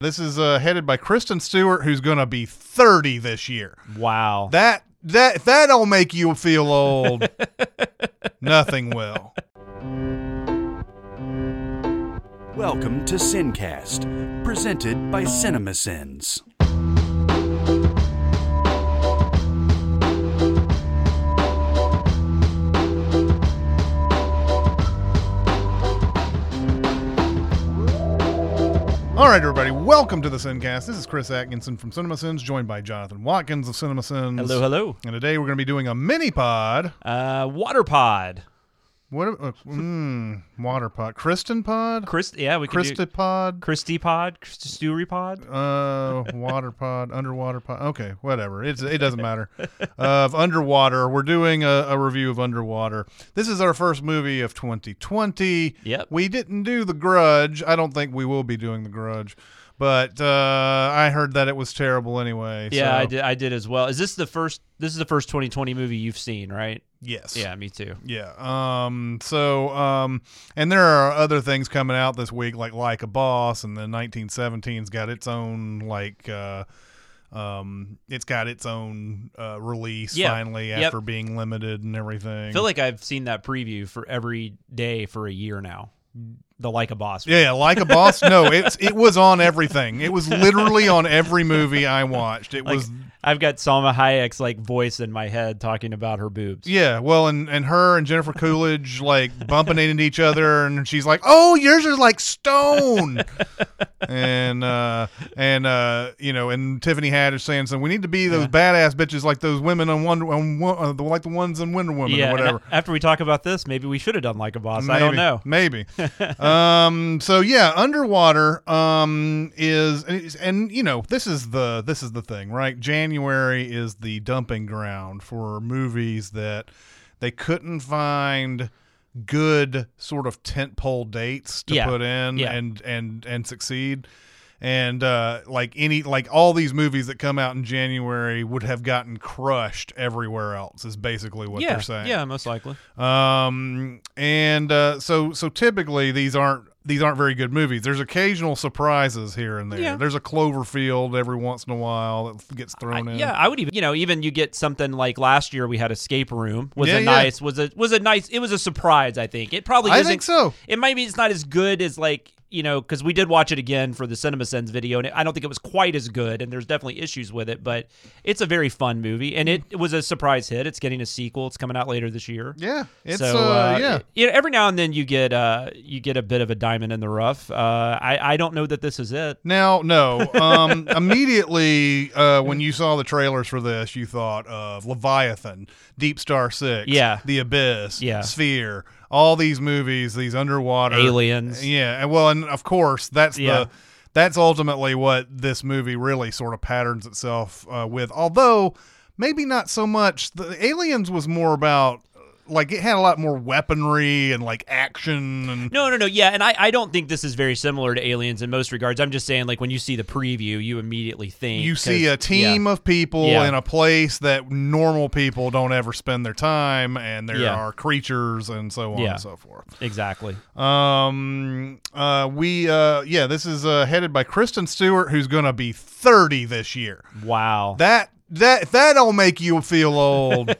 This is headed by Kristen Stewart, who's going to be 30 this year. Wow. That don't make you feel old. Nothing will. Welcome to Sincast, presented by CinemaSins. All right, everybody, welcome to the Sincast. This is Chris Atkinson from CinemaSins, joined by Jonathan Watkins of CinemaSins. Hello, hello. And today we're going to be doing a mini-pod. Water pod. Water pod. Kristen pod? Christy pod. Christy pod? Stewery pod? Water pod, underwater pod. Okay, whatever. It doesn't matter. Of Underwater. We're doing a review of Underwater. This is our first movie of 2020. Yep. We didn't do The Grudge. I don't think we will be doing The Grudge. But I heard that it was terrible anyway. Yeah, so. I did as well. Is this the first? This is the first 2020 movie you've seen, right? Yes. Yeah, me too. Yeah. And there are other things coming out this week, like a Boss, and the 1917's got its own release finally after being limited and everything. I feel like I've seen that preview for every day for a year now. The Like a Boss. Right? Yeah, Like a Boss. No, it was on everything. It was literally on every movie I watched. It was. I've got Salma Hayek's voice in my head talking about her boobs. Yeah, well, and her and Jennifer Coolidge bumping into each other, and she's like, "Oh, yours is like stone," and Tiffany Haddish saying, "So we need to be those badass bitches like those women on Wonder, like the ones in Wonder Woman or whatever." After we talk about this, maybe we should have done Like a Boss. Maybe, I don't know. Maybe. Underwater is the thing, right? January is the dumping ground for movies that they couldn't find good sort of tentpole dates to put in and succeed. And all these movies that come out in January would have gotten crushed everywhere else is basically what they're saying. Yeah, most likely. So typically these aren't very good movies. There's occasional surprises here and there. Yeah. There's a Cloverfield every once in a while that gets thrown in. Yeah, I would even you get something like last year we had Escape Room it was a surprise. I think it probably isn't, I think so. It might be it's not as good as because we did watch it again for the CinemaSins video, and I don't think it was quite as good, and there's definitely issues with it, but it's a very fun movie, and it was a surprise hit. It's getting a sequel. It's coming out later this year. Yeah. Every now and then you get a bit of a diamond in the rough. I don't know that this is it. Now, no. Immediately when you saw the trailers for this, you thought of Leviathan, Deep Star 6, The Abyss, Sphere. All these movies, these underwater aliens, and of course that's ultimately what this movie really sort of patterns itself with. Although maybe not so much. The Aliens was more about it had a lot more weaponry and action. And no. Yeah, and I don't think this is very similar to Aliens in most regards. I'm just saying when you see the preview, you immediately think you see a team of people in a place that normal people don't ever spend their time, and there are creatures and so on and so forth. Exactly. This is headed by Kristen Stewart, who's going to be 30 this year. Wow. That don't make you feel old.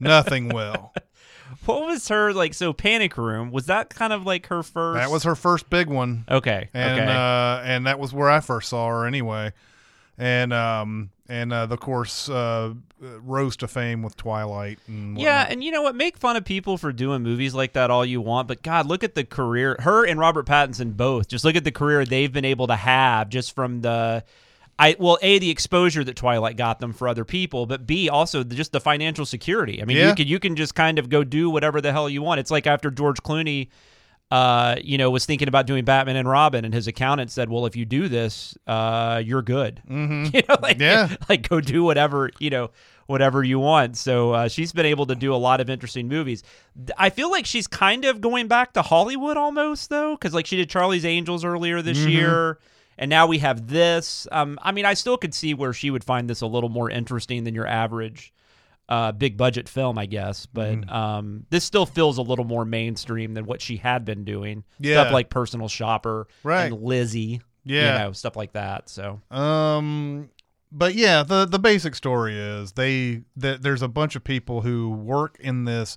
Nothing will. What was her, like, so Panic Room, was that kind of like her first? That was her first big one. Okay. And that was where I first saw her anyway. And of course, rose to fame with Twilight. And yeah, whatnot. And you know what? Make fun of people for doing movies like that all you want, but God, look at the career. Her and Robert Pattinson both. Just look at the career they've been able to have just from the exposure that Twilight got them for other people, but B, also just the financial security. I mean, you can just kind of go do whatever the hell you want. It's like after George Clooney, was thinking about doing Batman and Robin, and his accountant said, "Well, if you do this, you're good. Mm-hmm. Go do whatever whatever you want." So she's been able to do a lot of interesting movies. I feel like she's kind of going back to Hollywood almost, though, because she did Charlie's Angels earlier this mm-hmm. year, and now we have this. I still could see where she would find this a little more interesting than your average big budget film, I guess, but this still feels a little more mainstream than what she had been doing. Yeah. Stuff like Personal Shopper, right, and Lizzie, stuff like that. So, but yeah, the basic story is there's a bunch of people who work in this.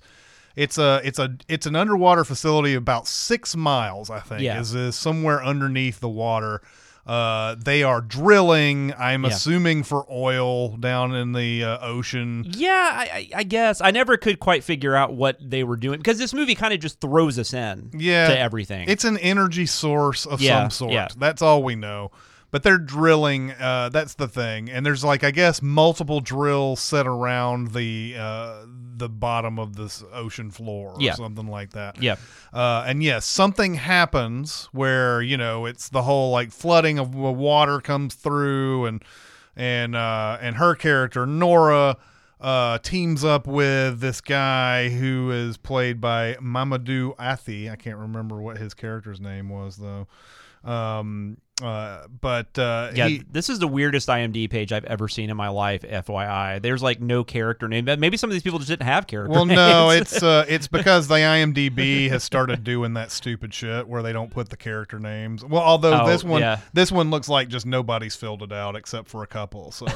It's an underwater facility about 6 miles, I think, is somewhere underneath the water. They are drilling, I'm assuming, for oil down in the ocean. Yeah, I guess. I never could quite figure out what they were doing, because this movie kind of just throws us in to everything. It's an energy source of some sort. Yeah. That's all we know. But they're drilling, that's the thing. And there's, I guess, multiple drills set around the bottom of this ocean floor or something like that. Yeah. And, yes, something happens where, it's the whole, flooding of water comes through, and her character, Nora, teams up with this guy who is played by Mamadou Athi. I can't remember what his character's name was, though. This is the weirdest IMDb page I've ever seen in my life. FYI, there's no character name. Maybe some of these people just didn't have character. Well, names. No, it's because the IMDb has started doing that stupid shit where they don't put the character names. Well, although this one looks like just nobody's filled it out except for a couple. So,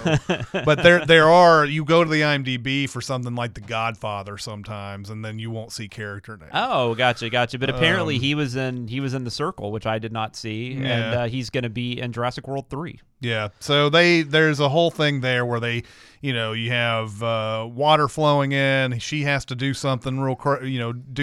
but there are, you go to the IMDb for something like The Godfather sometimes, and then you won't see character names. Oh, gotcha. But apparently he was in The Circle, which I did not see, and he's going to be in Jurassic World 3. Yeah, so there's a whole thing there where they, you have water flowing in. She has to do something to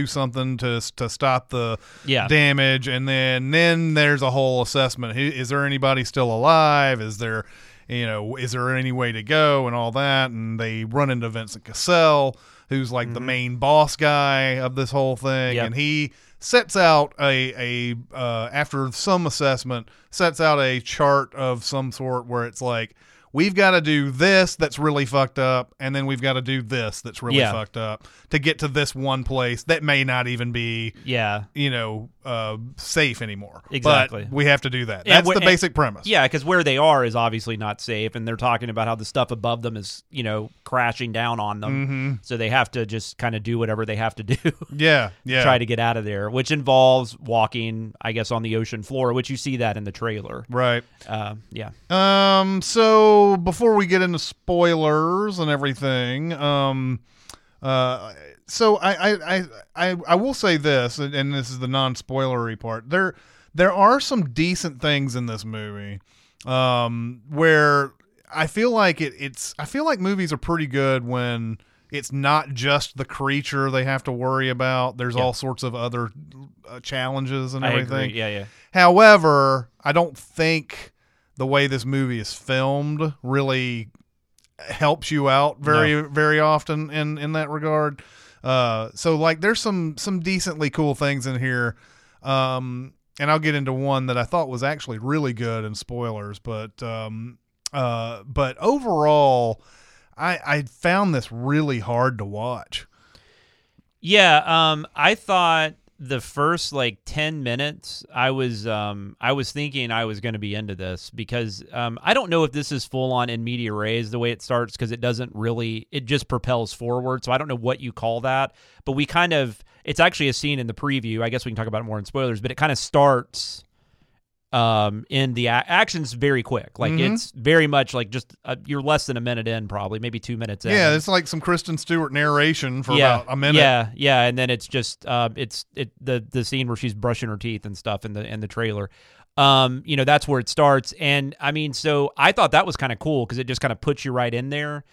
stop the damage, and then there's a whole assessment. Is there anybody still alive? Is there any way to go and all that? And they run into Vincent Cassel, who's the main boss guy of this whole thing, and he sets out after some assessment, sets out a chart of some sort where it's we've got to do this that's really fucked up, and then we've got to do this that's really fucked up to get to this one place that may not even be safe anymore. Exactly. But we have to do that. That's the basic premise. Yeah, because where they are is obviously not safe, and they're talking about how the stuff above them is, crashing down on them. Mm-hmm. So they have to just kind of do whatever they have to do. To try to get out of there, which involves walking, I guess, on the ocean floor, which you see that in the trailer. Right. So, before we get into spoilers and everything, I will say this, and this is the non-spoilery part. There are some decent things in this movie, where I feel like I feel like movies are pretty good when it's not just the creature they have to worry about. There's all sorts of other challenges and everything. I agree. Yeah. However, I don't think the way this movie is filmed really helps you out very often in that regard. So there's some decently cool things in here. And I'll get into one that I thought was actually really good in spoilers, but overall I found this really hard to watch. Yeah. I thought the first 10 minutes I was thinking I was going to be into this, because I don't know if this is full on in media res the way it starts, because it doesn't really, it just propels forward, so I don't know what you call that, but we kind of, it's actually a scene in the preview, I guess we can talk about it more in spoilers, but it kind of starts in the action's very quick. Like, it's very much like just you're less than a minute in, probably maybe 2 minutes in. Yeah, it's like some Kristen Stewart narration for about a minute. Yeah, and then it's just the scene where she's brushing her teeth and stuff in the trailer. You know, that's where it starts. And I mean, so I thought that was kind of cool because it just kind of puts you right in there.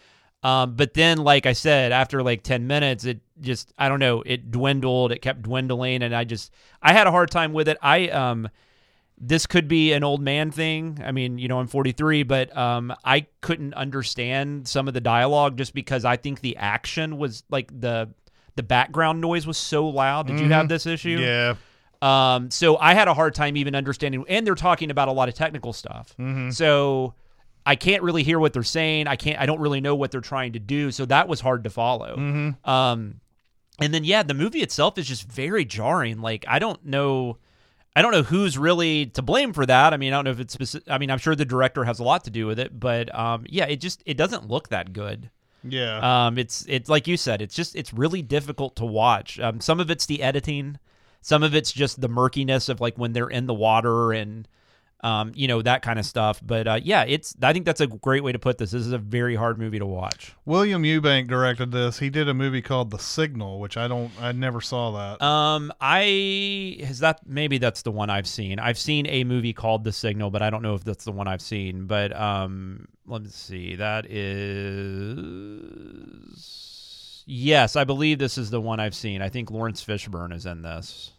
But then, like I said, after like 10 minutes, it just, I don't know, it dwindled, it kept dwindling. And I had a hard time with it. This could be an old man thing. I mean, you know, I'm 43, but I couldn't understand some of the dialogue just because I think the action was like the background noise was so loud. Did you have this issue? Yeah. So I had a hard time even understanding, and they're talking about a lot of technical stuff. So I can't really hear what they're saying. I don't really know what they're trying to do. So that was hard to follow. And then, the movie itself is just very jarring. Like, I don't know who's really to blame for that. I mean, I don't know if it's specific. I mean, I'm sure the director has a lot to do with it, but it doesn't look that good. Yeah. It's like you said, it's really difficult to watch. Some of it's the editing, some of it's just the murkiness of like when they're in the water and that kind of stuff. But I think that's a great way to put this. This is a very hard movie to watch. William Eubank directed this. He did a movie called The Signal, which I never saw that. Maybe that's the one I've seen. I've seen a movie called The Signal, but I don't know if that's the one I've seen. But let me see. That is. Yes, I believe this is the one I've seen. I think Lawrence Fishburne is in this.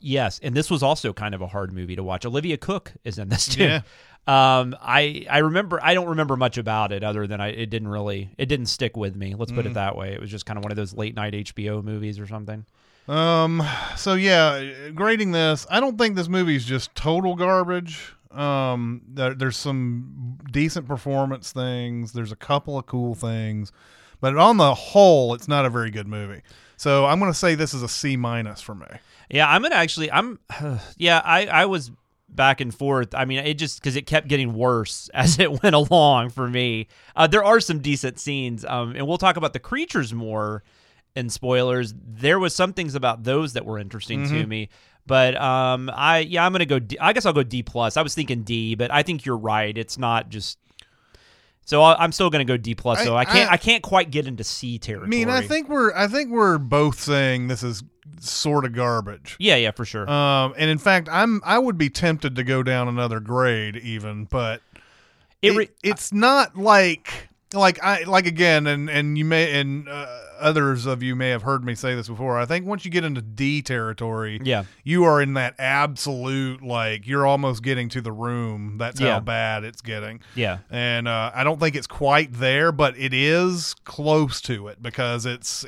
Yes, and this was also kind of a hard movie to watch. Olivia Cooke is in this too. Yeah. I don't remember much about it other than it didn't stick with me. Let's put it that way. It was just kind of one of those late night HBO movies or something. Grading this, I don't think this movie is just total garbage. There's some decent performance things. There's a couple of cool things. But on the whole, it's not a very good movie. So I'm going to say this is a C- for me. Yeah, I was back and forth. I mean, it just, because it kept getting worse as it went along for me. There are some decent scenes, and we'll talk about the creatures more in spoilers. There was some things about those that were interesting to me. But I'm going to go, I guess I'll go D+. I was thinking D, but I think you're right. It's not just... So I'm still going to go D+. So I can't quite get into C territory. I mean, I think we're both saying this is sort of garbage. Yeah, for sure. And in fact, I would be tempted to go down another grade even, but it's not like I like again, and you may others of you may have heard me say this before. I think once you get into D territory, you are in that absolute like you're almost getting to the room. That's how bad it's getting. Yeah, and I don't think it's quite there, but it is close to it because it's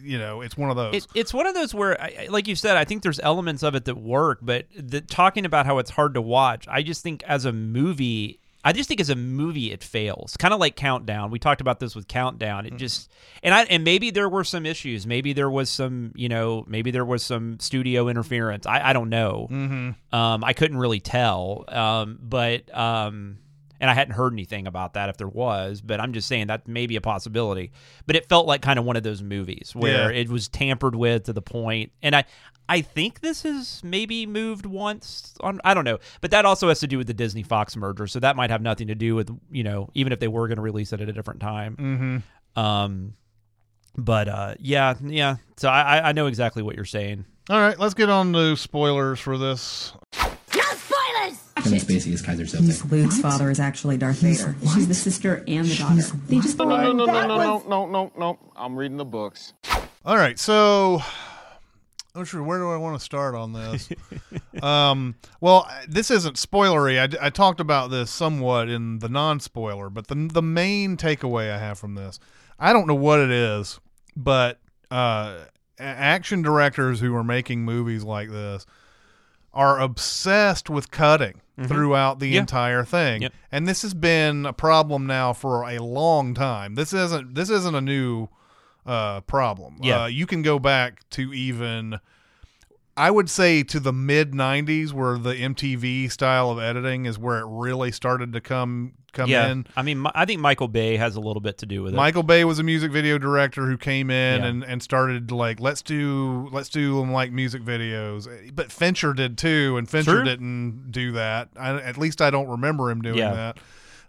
you know it's one of those. It's one of those where, like you said, I think there's elements of it that work, but talking about how it's hard to watch, I just think as a movie it fails. Kind of like Countdown. We talked about this with Countdown. It just and maybe there were some issues. Maybe there was some, maybe there was some studio interference. I don't know. I couldn't really tell. And I hadn't heard anything about that if there was, but I'm just saying that may be a possibility. But it felt like kind of one of those movies where it was tampered with to the point. And I think this is maybe moved once on, I don't know, but that also has to do with the Disney Fox merger. So that might have nothing to do with, even if they were going to release it at a different time. So I know exactly what you're saying. All right, let's get on to spoilers for this. No spoilers! Kevin Spacey is Kaiser Soze. He's Luke's father is actually Darth Vader. She's the sister and the daughter. They just No. I'm reading the books. All right, so... Where do I want to start on this? Well, this isn't spoilery. I talked about this somewhat in the non-spoiler, but the main takeaway I have from this, I don't know what it is, but action directors who are making movies like this are obsessed with cutting throughout the entire thing. Yep. And this has been a problem now for a long time. This isn't a new problem. You can go back to even I would say to the mid 90s, where the MTV style of editing is where it really started to come in. I mean, I think Michael Bay has a little bit to do with it. Michael Bay was a music video director who came in and started like, let's do them like music videos. But Fincher did too, and Fincher didn't do that. At least I don't remember him doing that.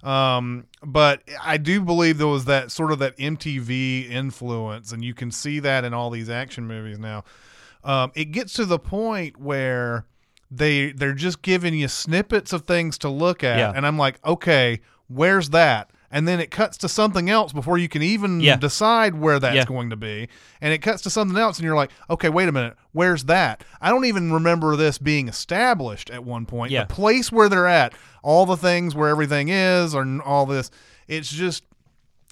But I do believe there was that sort of that MTV influence, and you can see that in all these action movies now. It gets to the point where they're just giving you snippets of things to look at, and I'm like, okay, where's that? And then it cuts to something else before you can even decide where that's going to be. And it cuts to something else, and you're like, okay, wait a minute, where's that? I don't even remember this being established at one point. The place where they're at, all the things where everything is, or all this, it's just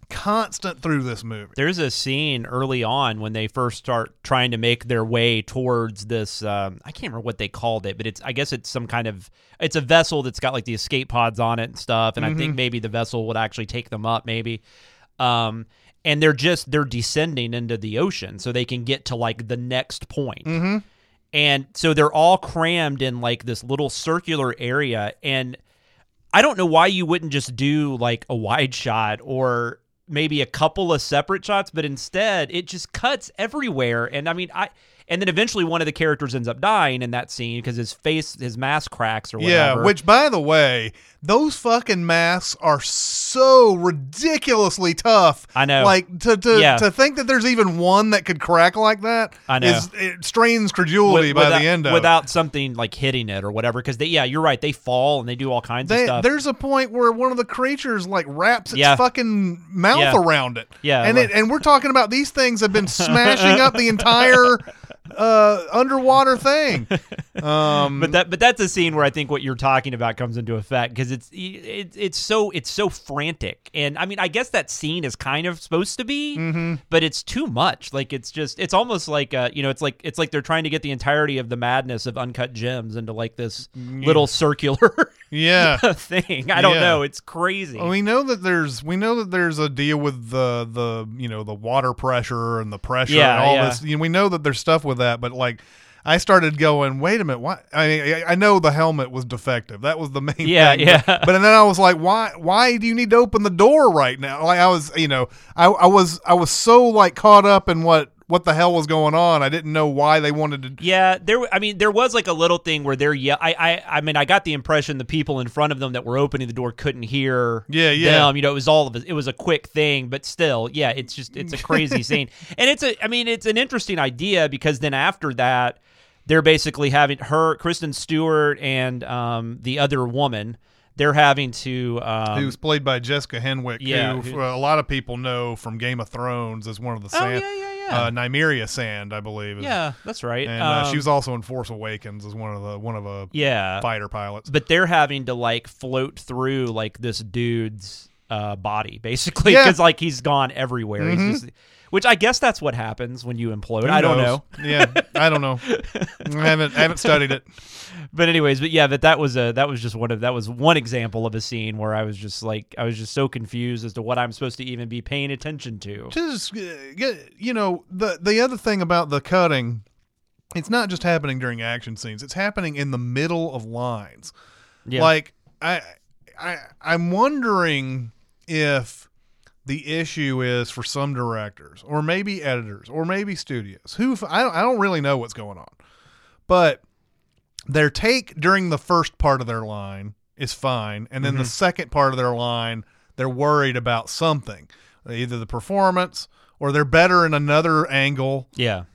constant through this movie. There's a scene early on when they first start trying to make their way towards this, I can't remember what they called it, but it's, I guess it's some kind of, it's a vessel that's got like the escape pods on it and stuff, and I think maybe the vessel would actually take them up, maybe. And they're descending into the ocean so they can get to like the next point. And so they're all crammed in like this little circular area, and I don't know why you wouldn't just do like a wide shot or maybe a couple of separate shots, but instead it just cuts everywhere. And I mean, and then eventually one of the characters ends up dying in that scene because his mask cracks or whatever. Yeah, which, by the way, those fucking masks are so ridiculously tough. I know. Like, to think that there's even one that could crack like that, I know. It strains credulity by the end of it. Without something like hitting it or whatever, because, you're right, they fall and they do all kinds of stuff. There's a point where one of the creatures, like, wraps its fucking mouth around it. Yeah. And we're talking about these things have been smashing up the entire underwater thing. But that's a scene where I think what you're talking about comes into effect, because it's so frantic. And I mean, I guess that scene is kind of supposed to be, but it's too much. Like, it's just, it's almost like it's like they're trying to get the entirety of the madness of Uncut Gems into like this little circular thing. I don't know. It's crazy. Well, we know that there's a deal with the water pressure and the pressure and all this. You know, we know that there's stuff with that, but like, I started going, wait a minute, why? I mean, I know the helmet was defective. That was the main thing. Yeah. But then I was like, why do you need to open the door right now? Like, I was, I was so like caught up in what the hell was going on. I didn't know why they wanted to. Yeah. There was like a little thing where they're, I got the impression the people in front of them that were opening the door couldn't hear them. You know, it was a quick thing, but still, it's a crazy scene. And it's an interesting idea, because then after that, they're basically having Kristen Stewart and the other woman, they're having to... who's played by Jessica Henwick, who a lot of people know from Game of Thrones as one of the Sand. Nymeria Sand, I believe. That's right. And she was also in Force Awakens as one of the fighter pilots. But they're having to like float through like this dude's body, basically, because like he's gone everywhere. He's just... Which I guess that's what happens when you implode. I don't know. Yeah, I don't know. I haven't studied it. But anyways, that was one example of a scene where I was just so confused as to what I'm supposed to even be paying attention to. Just the other thing about the cutting, it's not just happening during action scenes. It's happening in the middle of lines. Yeah. Like I'm wondering if the issue is for some directors, or maybe editors, or maybe studios, who I don't really know what's going on, but their take during the first part of their line is fine, and then the second part of their line, they're worried about something, either the performance, or they're better in another angle,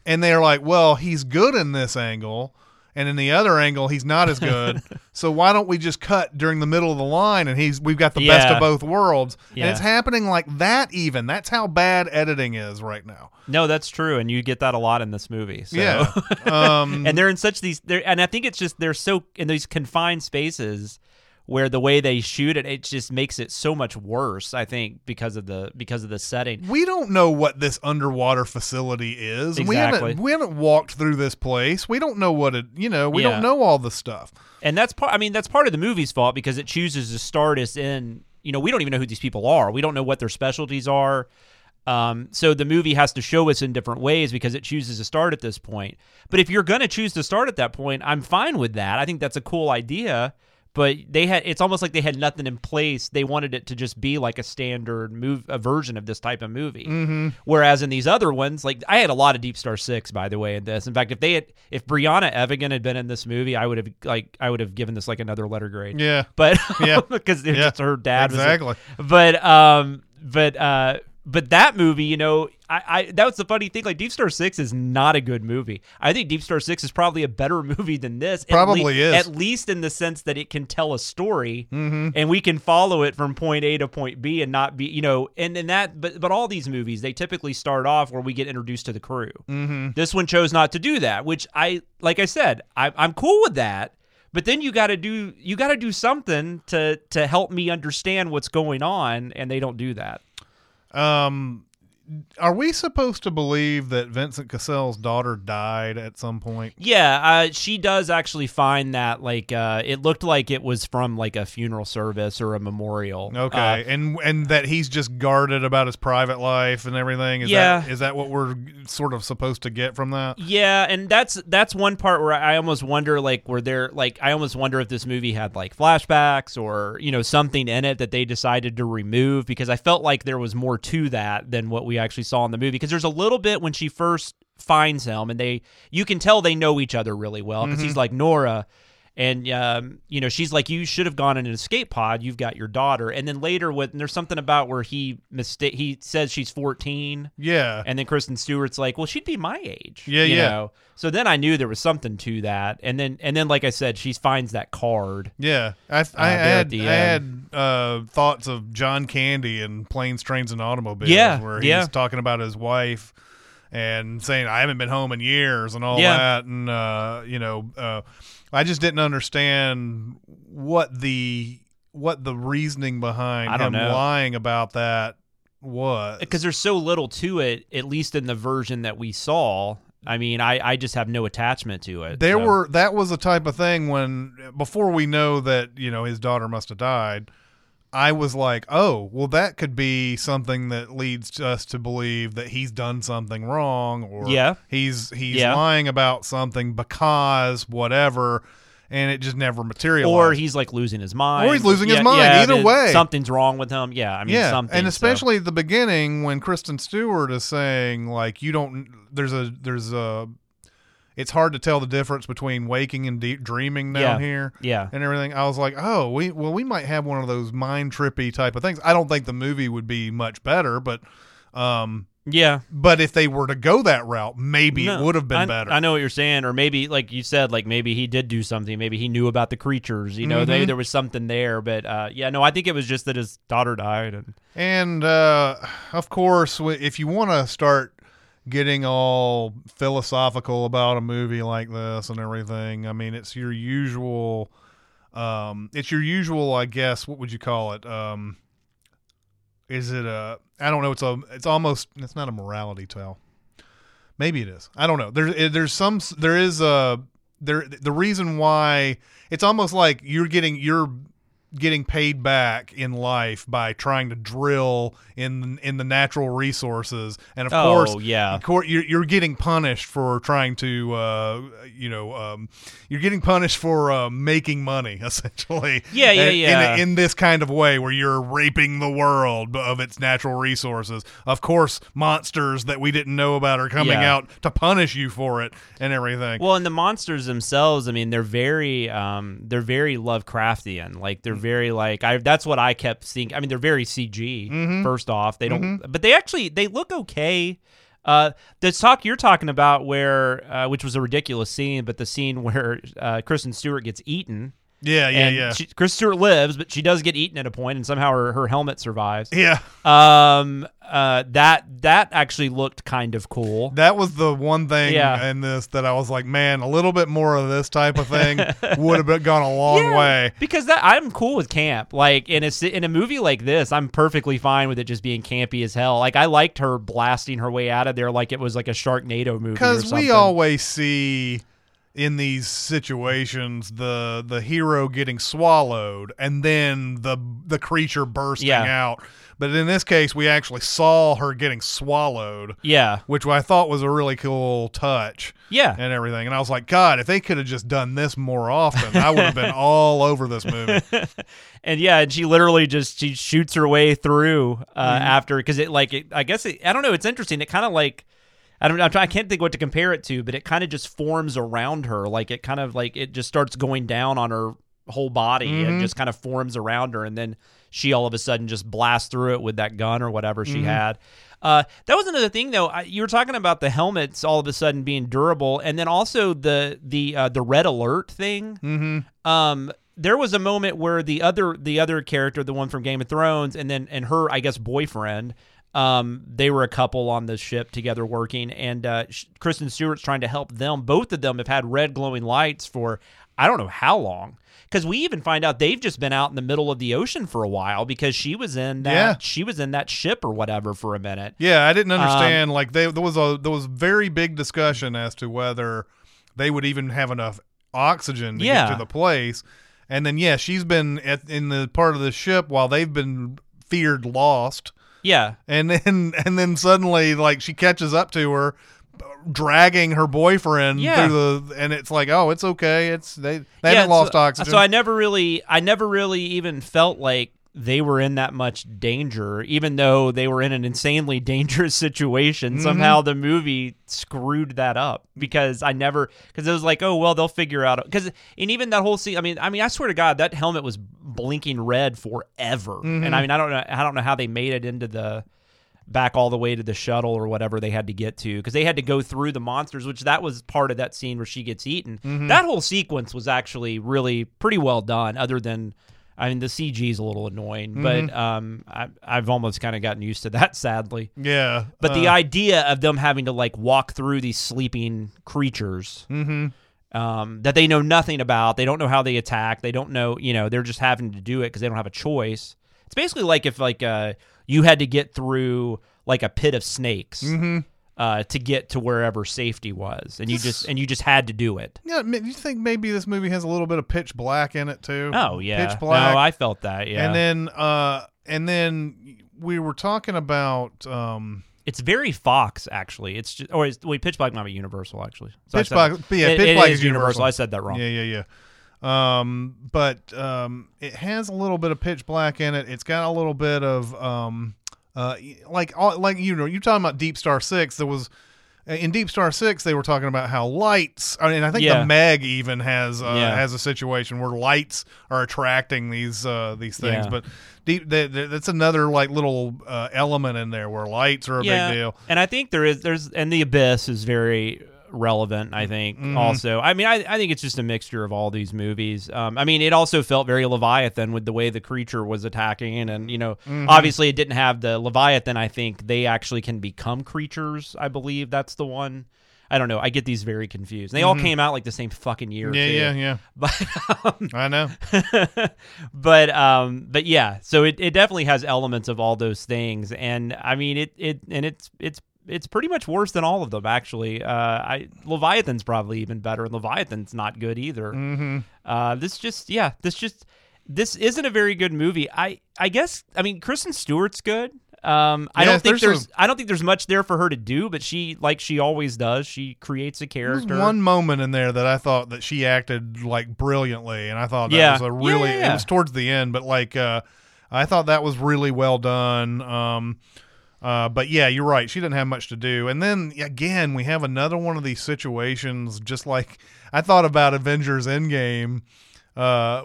and they're like, well, he's good in this angle, and in the other angle, he's not as good. So why don't we just cut during the middle of the line, and we've got the best of both worlds. Yeah. And it's happening like that even. That's how bad editing is right now. No, that's true, and you get that a lot in this movie. So. Yeah. And they're in such these... And I think it's just they're so... In these confined spaces where the way they shoot it, it just makes it so much worse, I think, because of the setting. We don't know what this underwater facility is. Exactly. We haven't walked through this place. We don't know what it, we don't know all the stuff. And that's part of the movie's fault, because it chooses to start us in, we don't even know who these people are. We don't know what their specialties are. So the movie has to show us in different ways because it chooses to start at this point. But if you're going to choose to start at that point, I'm fine with that. I think that's a cool idea. But they had, it's almost like they had nothing in place. They wanted it to just be like a standard a version of this type of movie. Mm-hmm. Whereas in these other ones, like I had a lot of Deep Star Six, by the way, in this. In fact, if Brianna Evigan had been in this movie, I would have given this like another letter grade. Yeah, but because it's just her dad. Exactly. But that movie, you know, that was the funny thing. Like, Deep Star Six is not a good movie. I think Deep Star Six is probably a better movie than this. Probably is. At least in the sense that it can tell a story, mm-hmm. and we can follow it from point A to point B and not be, you know, and that. But all these movies, they typically start off where we get introduced to the crew. Mm-hmm. This one chose not to do that, which I'm cool with that. But then you got to do something to help me understand what's going on, and they don't do that. Are we supposed to believe that Vincent Cassel's daughter died at some point? Yeah, she does actually find that, like, it looked like it was from, like, a funeral service or a memorial. Okay, and that he's just guarded about his private life and everything? Is that what we're sort of supposed to get from that? Yeah, and that's one part where I almost wonder, like, I almost wonder if this movie had, like, flashbacks or, you know, something in it that they decided to remove, because I felt like there was more to that than what we actually saw in the movie, because there's a little bit when she first finds him, and you can tell they know each other really well, because mm-hmm. he's like, Nora, and you know, she's like, you should have gone in an escape pod, you've got your daughter. And then later and there's something about where he says she's 14, yeah, and then Kristen Stewart's like, well, she'd be my age, you know? So then I knew there was something to that, and then like I said, she finds that card. Yeah, I had thoughts of John Candy in Planes, Trains, and Automobiles, where he's talking about his wife and saying, I haven't been home in years and all that, and you know. I just didn't understand what the reasoning behind him lying about that was. Because there's so little to it, at least in the version that we saw. I mean, I just have no attachment to it. That was the type of thing before we know that, you know, his daughter must have died, I was like, oh, well, that could be something that leads us to believe that he's done something wrong, or he's lying about something because whatever, and it just never materialized. Or he's like losing his mind. Yeah, either way. Something's wrong with him. Yeah, I mean, something. And especially at the beginning when Kristen Stewart is saying, like, it's hard to tell the difference between waking and dreaming down here and everything. I was like, oh, we might have one of those mind-trippy type of things. I don't think the movie would be much better, but... But if they were to go that route, it would have been better. I know what you're saying. Or maybe, like you said, like maybe he did do something. Maybe he knew about the creatures. You know, mm-hmm. There was something there. But I think it was just that his daughter died. And of course, if you want to start getting all philosophical about a movie like this and everything, I mean, it's your usual, I guess, what would you call it? Is it a, I don't know. It's not a morality tale. Maybe it is. I don't know. The reason why it's almost like you're getting paid back in life by trying to drill in the natural resources, and of course you're getting punished for trying to you're getting punished for making money, essentially, in this kind of way where you're raping the world of its natural resources. Of course, monsters that we didn't know about are coming out to punish you for it and everything. Well, and the monsters themselves, I mean, they're very Lovecraftian, like they're very like, that's what I kept seeing. I mean, they're very CG. Mm-hmm. First off, they don't, mm-hmm. but they look okay. The talk you're talking about, where which was a ridiculous scene, but the scene where Kristen Stewart gets eaten. Yeah. Kristen Stewart lives, but she does get eaten at a point, and somehow her helmet survives. Yeah. That actually looked kind of cool. That was the one thing in this that I was like, man, a little bit more of this type of thing would have gone a long way. Because I'm cool with camp. Like in a movie like this, I'm perfectly fine with it just being campy as hell. Like I liked her blasting her way out of there, like it was like a Sharknado movie. Because we always see. in these situations, the hero getting swallowed and then the creature bursting out. But in this case, we actually saw her getting swallowed. Yeah. Which I thought was a really cool touch. Yeah. And everything. And I was like, God, if they could have just done this more often, I would have been all over this movie. And yeah, and she literally just, she shoots her way through after, because it like, I don't know, it's interesting. It kind of like, I can't think what to compare it to, but it kind of just forms around her. Like it kind of like, it just starts going down on her whole body and just kind of forms around her. And then she all of a sudden just blasts through it with that gun or whatever she had. That was another thing, though. You were talking about the helmets all of a sudden being durable, and then also the red alert thing. There was a moment where the other character, the one from Game of Thrones, and her, I guess, boyfriend, they were a couple on the ship together working, and Kristen Stewart's trying to help them. Both of them have had red glowing lights for I don't know how long. Because we even find out they've just been out in the middle of the ocean for a while because she was in that ship or whatever for a minute. Yeah, I didn't understand. There was very big discussion as to whether they would even have enough oxygen to get to the place. And then she's been in the part of the ship while they've been feared lost. Yeah, and then suddenly like she catches up to her, dragging her boyfriend through the, and it's like, oh, it's okay, it's they haven't lost oxygen. So I never really even felt like they were in that much danger, even though they were in an insanely dangerous situation. Somehow the movie screwed that up because it was like, oh well, they'll figure out. And even that whole scene, I mean, I swear to God, that helmet was blinking red forever. And I mean, I don't know how they made it into the back all the way to the shuttle or whatever they had to get to, because they had to go through the monsters, which that was part of that scene where she gets eaten. That whole sequence was actually really pretty well done, other than, I mean, the CG is a little annoying, but I've almost kind of gotten used to that, sadly. Yeah. But the idea of them having to like walk through these sleeping creatures that they know nothing about, they don't know how they attack, they don't know, they're just having to do it because they don't have a choice. It's basically like if you had to get through like a pit of snakes to get to wherever safety was, and you just had to do it. Yeah, you think maybe this movie has a little bit of Pitch Black in it too? Oh yeah, Pitch Black. No, I felt that. Yeah, and then we were talking about. It's very Fox, actually. It's just, Pitch Black might be Universal, actually. So Pitch Black is Universal. I said that wrong. Yeah. But it has a little bit of Pitch Black in it. It's got a little bit of you're talking about Deep Star Six. There was in Deep Star Six, they were talking about how lights. I mean, I think the Meg even has a situation where lights are attracting these things. Yeah. But that's another like little element in there where lights are a big deal. And I think there's The Abyss is very relevant, I think. Also, I mean, I think it's just a mixture of all these movies. I mean, it also felt very Leviathan with the way the creature was attacking, and obviously it didn't have the Leviathan. I think they actually can become creatures. I believe that's the one. I don't know. I get these very confused. They all came out like the same fucking year. Yeah. But I know. But yeah. So it definitely has elements of all those things, and I mean it's pretty much worse than all of them, actually. Leviathan's probably even better, and Leviathan's not good either. This isn't a very good movie. I guess Kristen Stewart's good. I don't think there's much there for her to do, but she always does. She creates a character. There's one moment in there that I thought that she acted like brilliantly, and I thought that was a really it was towards the end, but like I thought that was really well done. But yeah, you're right. She didn't have much to do. And then again, we have another one of these situations. Just like I thought about Avengers Endgame,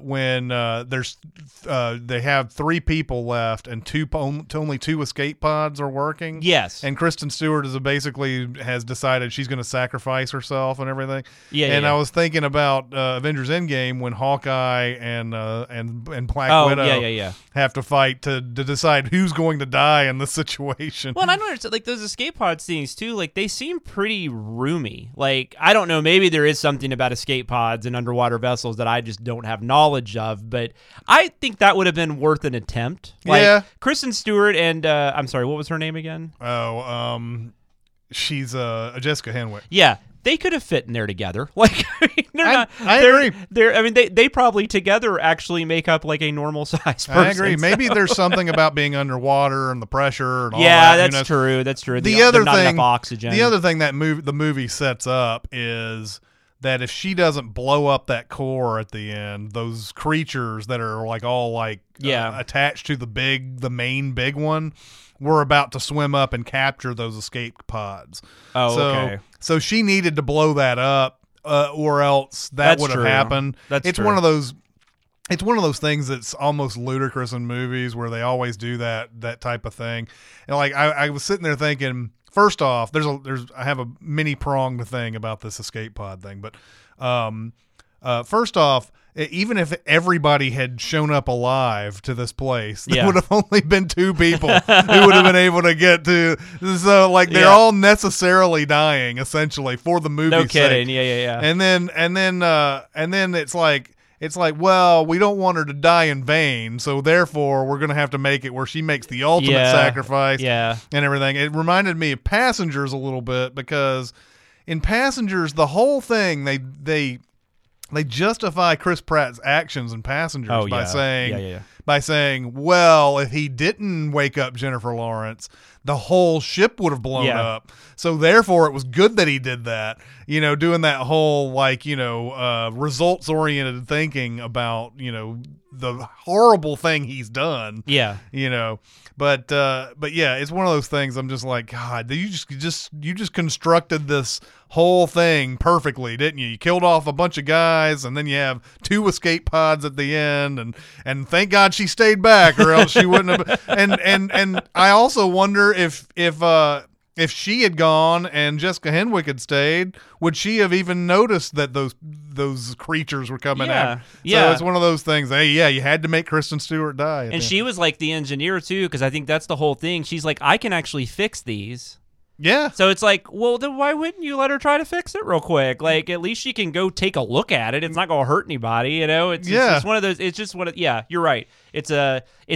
when they have three people left and only two escape pods are working. Yes. And Kristen Stewart has decided she's going to sacrifice herself and everything. Yeah. And I was thinking about Avengers Endgame when Hawkeye and Black Widow have to fight to decide who's going to die in this situation. Well, and I don't understand, like, those escape pod scenes too. Like, they seem pretty roomy. Like, I don't know, maybe there is something about escape pods and underwater vessels that I just don't have knowledge of, but I think that would have been worth an attempt. Like, Kristen Stewart and I'm sorry, what was her name again? She's Jessica Henwick. Yeah, they could have fit in there together. Like, I mean, I agree. They're, I mean, they probably together actually make up like a normal size person. I agree. So. Maybe there's something about being underwater and the pressure and all that. Yeah, that's true. That's true. The other not thing, enough oxygen. The other thing that the movie sets up is that if she doesn't blow up that core at the end, those creatures that are like all like attached to the main big one, were about to swim up and capture those escape pods. Oh, so, okay. So she needed to blow that up, or else that would have happened. That's true. It's one of those things that's almost ludicrous in movies where they always do that type of thing. And like I was sitting there thinking, first off, I have a mini pronged thing about this escape pod thing, but first off, even if everybody had shown up alive to this place, there would have only been two people who would have been able to get to. So, like, they're all necessarily dying, essentially, for the movie's sake. No kidding, yeah. And then it's like, well, we don't want her to die in vain, so therefore we're going to have to make it where she makes the ultimate sacrifice and everything. It reminded me of Passengers a little bit, because in Passengers, the whole thing, they justify Chris Pratt's actions in Passengers by saying, well, if he didn't wake up Jennifer Lawrence, the whole ship would have blown up. So therefore, it was good that he did that. You know, doing that whole like, you know, results-oriented thinking about, you know, the horrible thing he's done. Yeah, you know, but yeah, it's one of those things. I'm just like, God, you just constructed this whole thing perfectly, didn't you? You killed off a bunch of guys, and then you have two escape pods at the end, and thank God she stayed back, or else she wouldn't have. And I also wonder if she had gone and Jessica Henwick had stayed, would she have even noticed that those creatures were coming out? Yeah. So it's one of those things. Hey, yeah, you had to make Kristen Stewart die. And she was like the engineer too, because I think that's the whole thing. She's like, I can actually fix these. Yeah. So it's like, well, then why wouldn't you let her try to fix it real quick? Like, at least she can go take a look at it. It's not going to hurt anybody, you know? It's just one of those. It's just one of, you're right. It's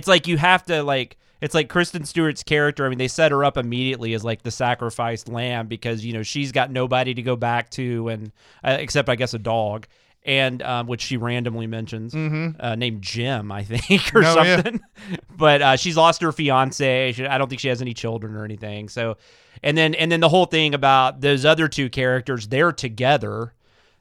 like you have to, like, it's like Kristen Stewart's character. I mean, they set her up immediately as like the sacrificed lamb because, you know, she's got nobody to go back to, and except I guess a dog, and which she randomly mentions, named Jim, I think, or something. Yeah. But she's lost her fiance. I don't think she has any children or anything. So, and then the whole thing about those other two characters, they're together.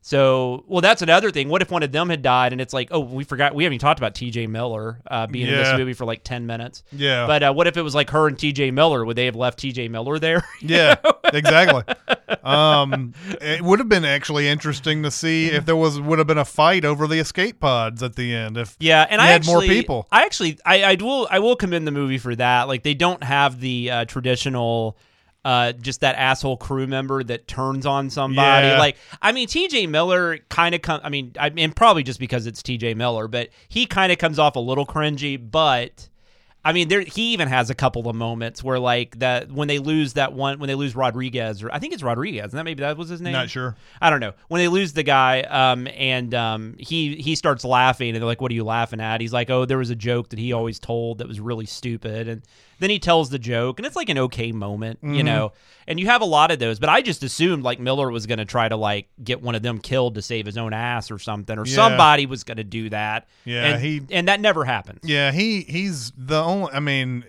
So, well, that's another thing. What if one of them had died, and it's like, oh, we forgot. We haven't even talked about T.J. Miller being in this movie for like 10 minutes. Yeah. But what if it was like her and T.J. Miller? Would they have left T.J. Miller there? Yeah, exactly. It would have been actually interesting to see if there would have been a fight over the escape pods at the end. If you had more people. I will commend the movie for that. Like, they don't have the traditional. Just that asshole crew member that turns on somebody. Yeah. Like, I mean, T.J. Miller kind of comes... I mean, probably just because it's T.J. Miller, but he kind of comes off a little cringy, but... I mean, he even has a couple of moments where, like, when they lose Rodriguez, or I think it's Rodriguez, and maybe that was his name. Not sure. I don't know. When they lose the guy, he starts laughing, and they're like, "What are you laughing at?" He's like, "Oh, there was a joke that he always told that was really stupid," and then he tells the joke, and it's like an okay moment, you know. And you have a lot of those, but I just assumed like Miller was going to try to like get one of them killed to save his own ass or something, or somebody was going to do that. Yeah, and that never happens. Yeah, he's the only. I mean,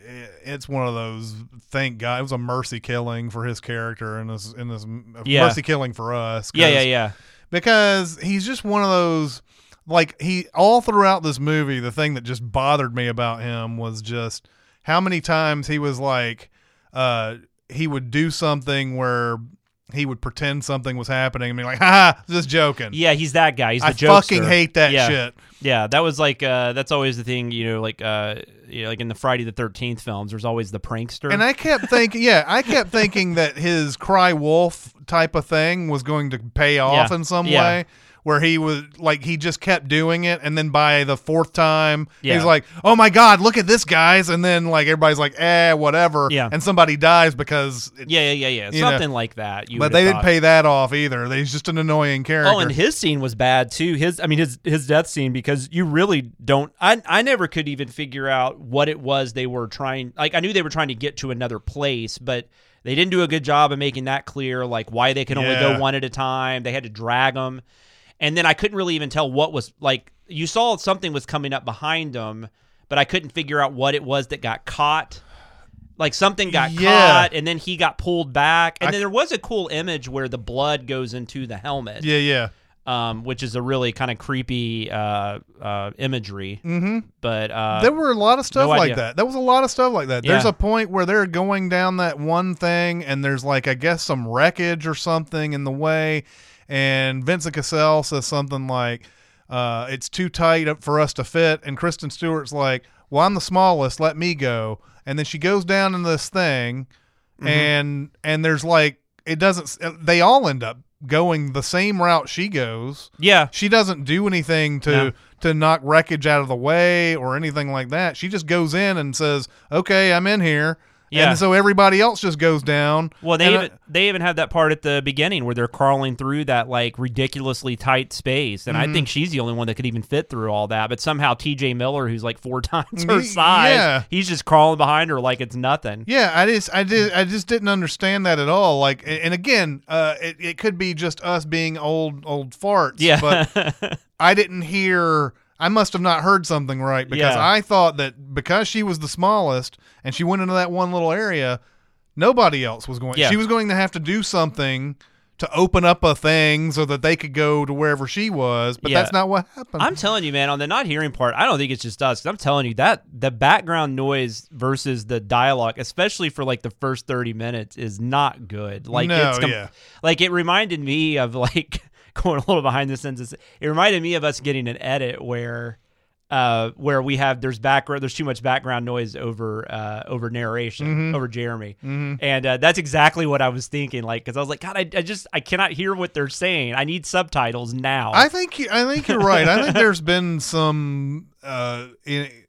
it's one of those. Thank God, it was a mercy killing for his character, and in this mercy killing for us. Yeah. Because he's just one of those. Like, he all throughout this movie, the thing that just bothered me about him was just how many times he was like, he would do something where. He would pretend something was happening and be like, ha, just joking. Yeah, he's that guy. He's the jokester. I fucking hate that shit. Yeah, that was like, that's always the thing, you know, like in the Friday the 13th films, there's always the prankster. And I kept thinking, that his cry wolf type of thing was going to pay off in some way. where he was like, he just kept doing it. And then by the fourth time, he's like, oh my God, look at this, guys. And then like, everybody's like, eh, whatever. Yeah. And somebody dies because. Something like that. But they didn't pay that off either. He's just an annoying character. Oh, and his scene was bad too. His death scene, because you really don't, I never could even figure out what it was they were trying. Like, I knew they were trying to get to another place, but they didn't do a good job of making that clear, like why they could only go one at a time. They had to drag them. And then I couldn't really even tell what was, like, you saw something was coming up behind them, but I couldn't figure out what it was that got caught. Like something got caught, and then he got pulled back. And then there was a cool image where the blood goes into the helmet. Yeah. Which is a really kind of creepy imagery. Mm-hmm. But there were a lot of stuff like that. There was a lot of stuff like that. Yeah. There's a point where they're going down that one thing, and there's like, I guess, some wreckage or something in the way. And Vincent Cassel says something like, it's too tight for us to fit. And Kristen Stewart's like, well, I'm the smallest. Let me go. And then she goes down in this thing, and there's like, it doesn't, they all end up going the same route she goes. Yeah. She doesn't do anything to knock wreckage out of the way or anything like that. She just goes in and says, okay, I'm in here. Yeah. And so everybody else just goes down. Well, they even have that part at the beginning where they're crawling through that like ridiculously tight space, and I think she's the only one that could even fit through all that. But somehow T.J. Miller, who's like four times her size, he's just crawling behind her like it's nothing. Yeah, I just didn't understand that at all. Like, and again, it could be just us being old farts. Yeah, but I didn't hear. I must have not heard something right, because I thought that because she was the smallest and she went into that one little area, nobody else was going. Yeah. She was going to have to do something to open up a thing so that they could go to wherever she was, but that's not what happened. I'm telling you, man, on the not hearing part, I don't think it's just us. I'm telling you that the background noise versus the dialogue, especially for like the first 30 minutes, is not good. Like, like it reminded me of like... going a little behind the scenes, it reminded me of us getting an edit where we have there's too much background noise over narration, over Jeremy, and that's exactly what I was thinking. Like, because I was like, God, I cannot hear what they're saying. I need subtitles now. I think you're right. I think there's been some,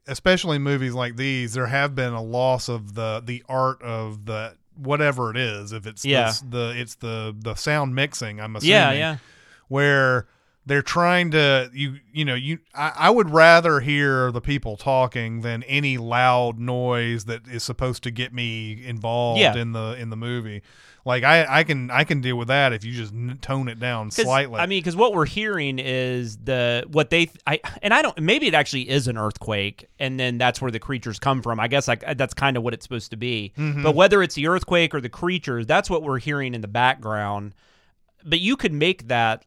especially in movies like these, there have been a loss of the art of the whatever it is. If it's the sound mixing, I'm assuming. Yeah. Where they're trying to, I would rather hear the people talking than any loud noise that is supposed to get me involved in the movie. Like I can deal with that if you just tone it down slightly. I mean, because what we're hearing is maybe it actually is an earthquake, and then that's where the creatures come from. I guess that's kind of what it's supposed to be. Mm-hmm. But whether it's the earthquake or the creatures, that's what we're hearing in the background. But you can make that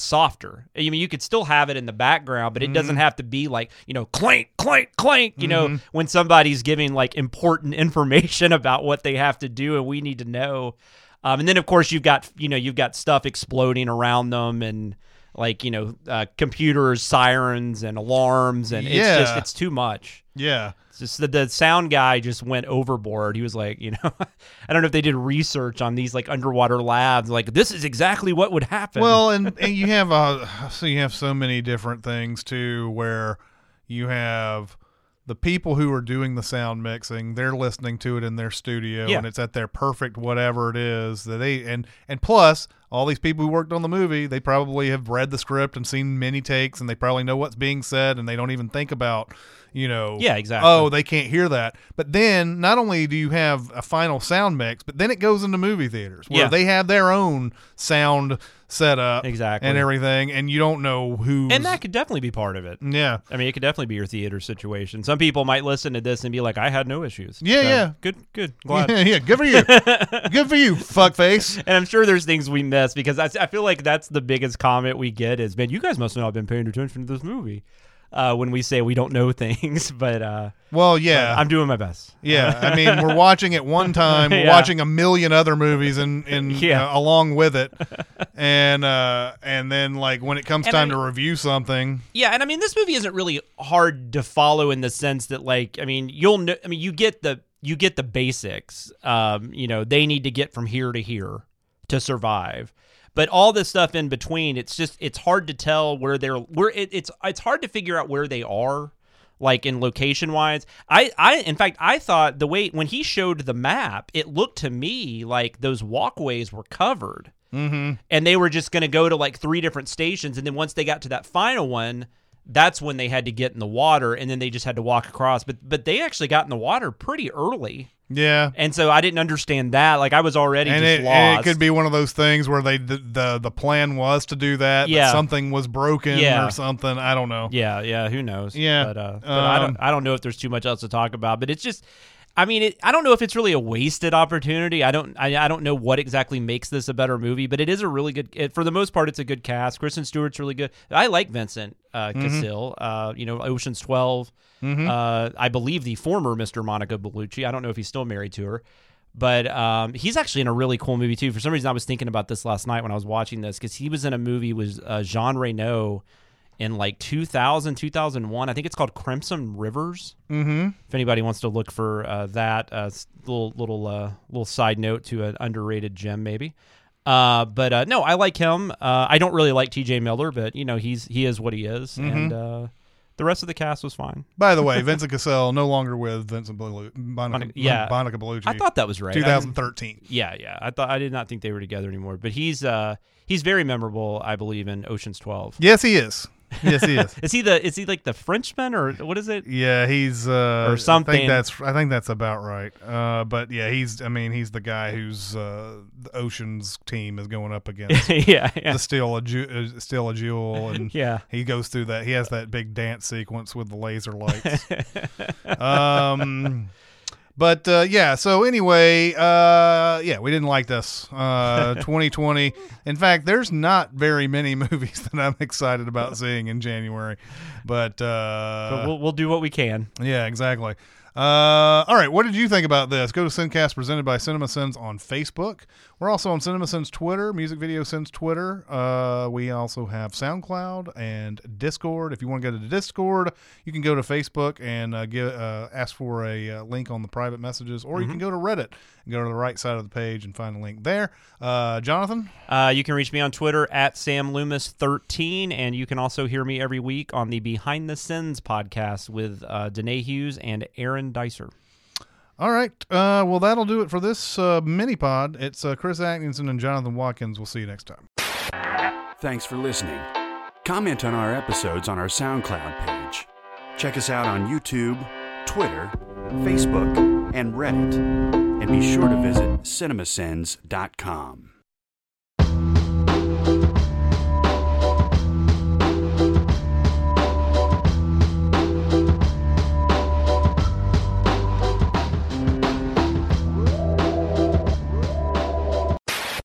softer. I mean, you could still have it in the background, but it doesn't have to be like, clank, clank, clank, you know, when somebody's giving like important information about what they have to do and we need to know. And then of course you've got stuff exploding around them and like, computers, sirens and alarms, and it's too much. Yeah. Just the sound guy just went overboard. He was like, I don't know if they did research on these like underwater labs. Like, this is exactly what would happen. Well, and you have so many different things too, where you have the people who are doing the sound mixing. They're listening to it in their studio, and it's at their perfect whatever it is that they. And plus, all these people who worked on the movie, they probably have read the script and seen many takes, and they probably know what's being said, and they don't even think about. Yeah, exactly. Oh, they can't hear that. But then not only do you have a final sound mix, but then it goes into movie theaters where they have their own sound setup and everything, and you don't know who. And that could definitely be part of it. Yeah. I mean, it could definitely be your theater situation. Some people might listen to this and be like, I had no issues. Yeah, so, yeah. Good. Glad. Yeah, good for you. Good for you, fuckface. And I'm sure there's things we miss, because I feel like that's the biggest comment we get is, man, you guys must not have been paying attention to this movie. When we say we don't know things, but I'm doing my best. Yeah, I mean, we're watching it one time, we're watching a million other movies and along with it, and then like when it comes to review something. Yeah, and I mean, this movie isn't really hard to follow in the sense that like, I mean, you get the basics. They need to get from here to here to survive. But all this stuff in between, it's just, it's hard to tell where they're, where it's hard to figure out where they are, like in location wise. I thought the way, when he showed the map, it looked to me like those walkways were covered. Mm-hmm. And they were just going to go to like three different stations. And then once they got to that final one, that's when they had to get in the water, and then they just had to walk across. But they actually got in the water pretty early. Yeah. And so I didn't understand that. Like, I was already lost. And it could be one of those things where they the plan was to do that, but something was broken or something. I don't know. Yeah, who knows? Yeah. But I don't know if there's too much else to talk about, but it's just, I mean, I don't know if it's really a wasted opportunity. I don't know what exactly makes this a better movie, but it is a really good. For the most part, it's a good cast. Kristen Stewart's really good. I like Vincent Cassel. Ocean's 12. Mm-hmm. I believe the former Mr. Monica Bellucci. I don't know if he's still married to her, but he's actually in a really cool movie too. For some reason, I was thinking about this last night when I was watching this, because he was in a movie with Jean Reno in like 2000, 2001. I think it's called Crimson Rivers. Mm-hmm. If anybody wants to look for that, little side note to an underrated gem, maybe. But no, I like him. I don't really like T.J. Miller, but you know, he is what he is, mm-hmm. and the rest of the cast was fine. By the way, Vincent Cassel no longer with Vincent Monica Bellucci. I thought that was right. 2013. Yeah. I did not think they were together anymore. But he's very memorable, I believe, in Ocean's 12. Yes, he is. Yes, he is. Is he like the Frenchman, or what is it? Yeah, he's or something. I think that's about right. But yeah, he's the guy whose the Ocean's team is going up against. The Steal a Jewel, and he goes through that. He has that big dance sequence with the laser lights. But yeah, so anyway, we didn't like this 2020. In fact, there's not very many movies that I'm excited about seeing in January, but we'll do what we can. Yeah, exactly. All right, what did you think about this? Go to Sincast presented by CinemaSins on Facebook. We're also on CinemaSins Twitter, Music Video Sins Twitter. We also have SoundCloud and Discord. If you want to go to the Discord, you can go to Facebook and ask for a link on the private messages, or you can go to Reddit and go to the right side of the page and find a link there. Jonathan? You can reach me on Twitter at Sam Loomis 13, and you can also hear me every week on the Behind the Sins podcast with Danae Hughes and Aaron Dicer. All right. Well, that'll do it for this mini pod. It's Chris Atkinson and Jonathan Watkins. We'll see you next time. Thanks for listening. Comment on our episodes on our SoundCloud page. Check us out on YouTube, Twitter, Facebook, and Reddit. And be sure to visit cinemasins.com.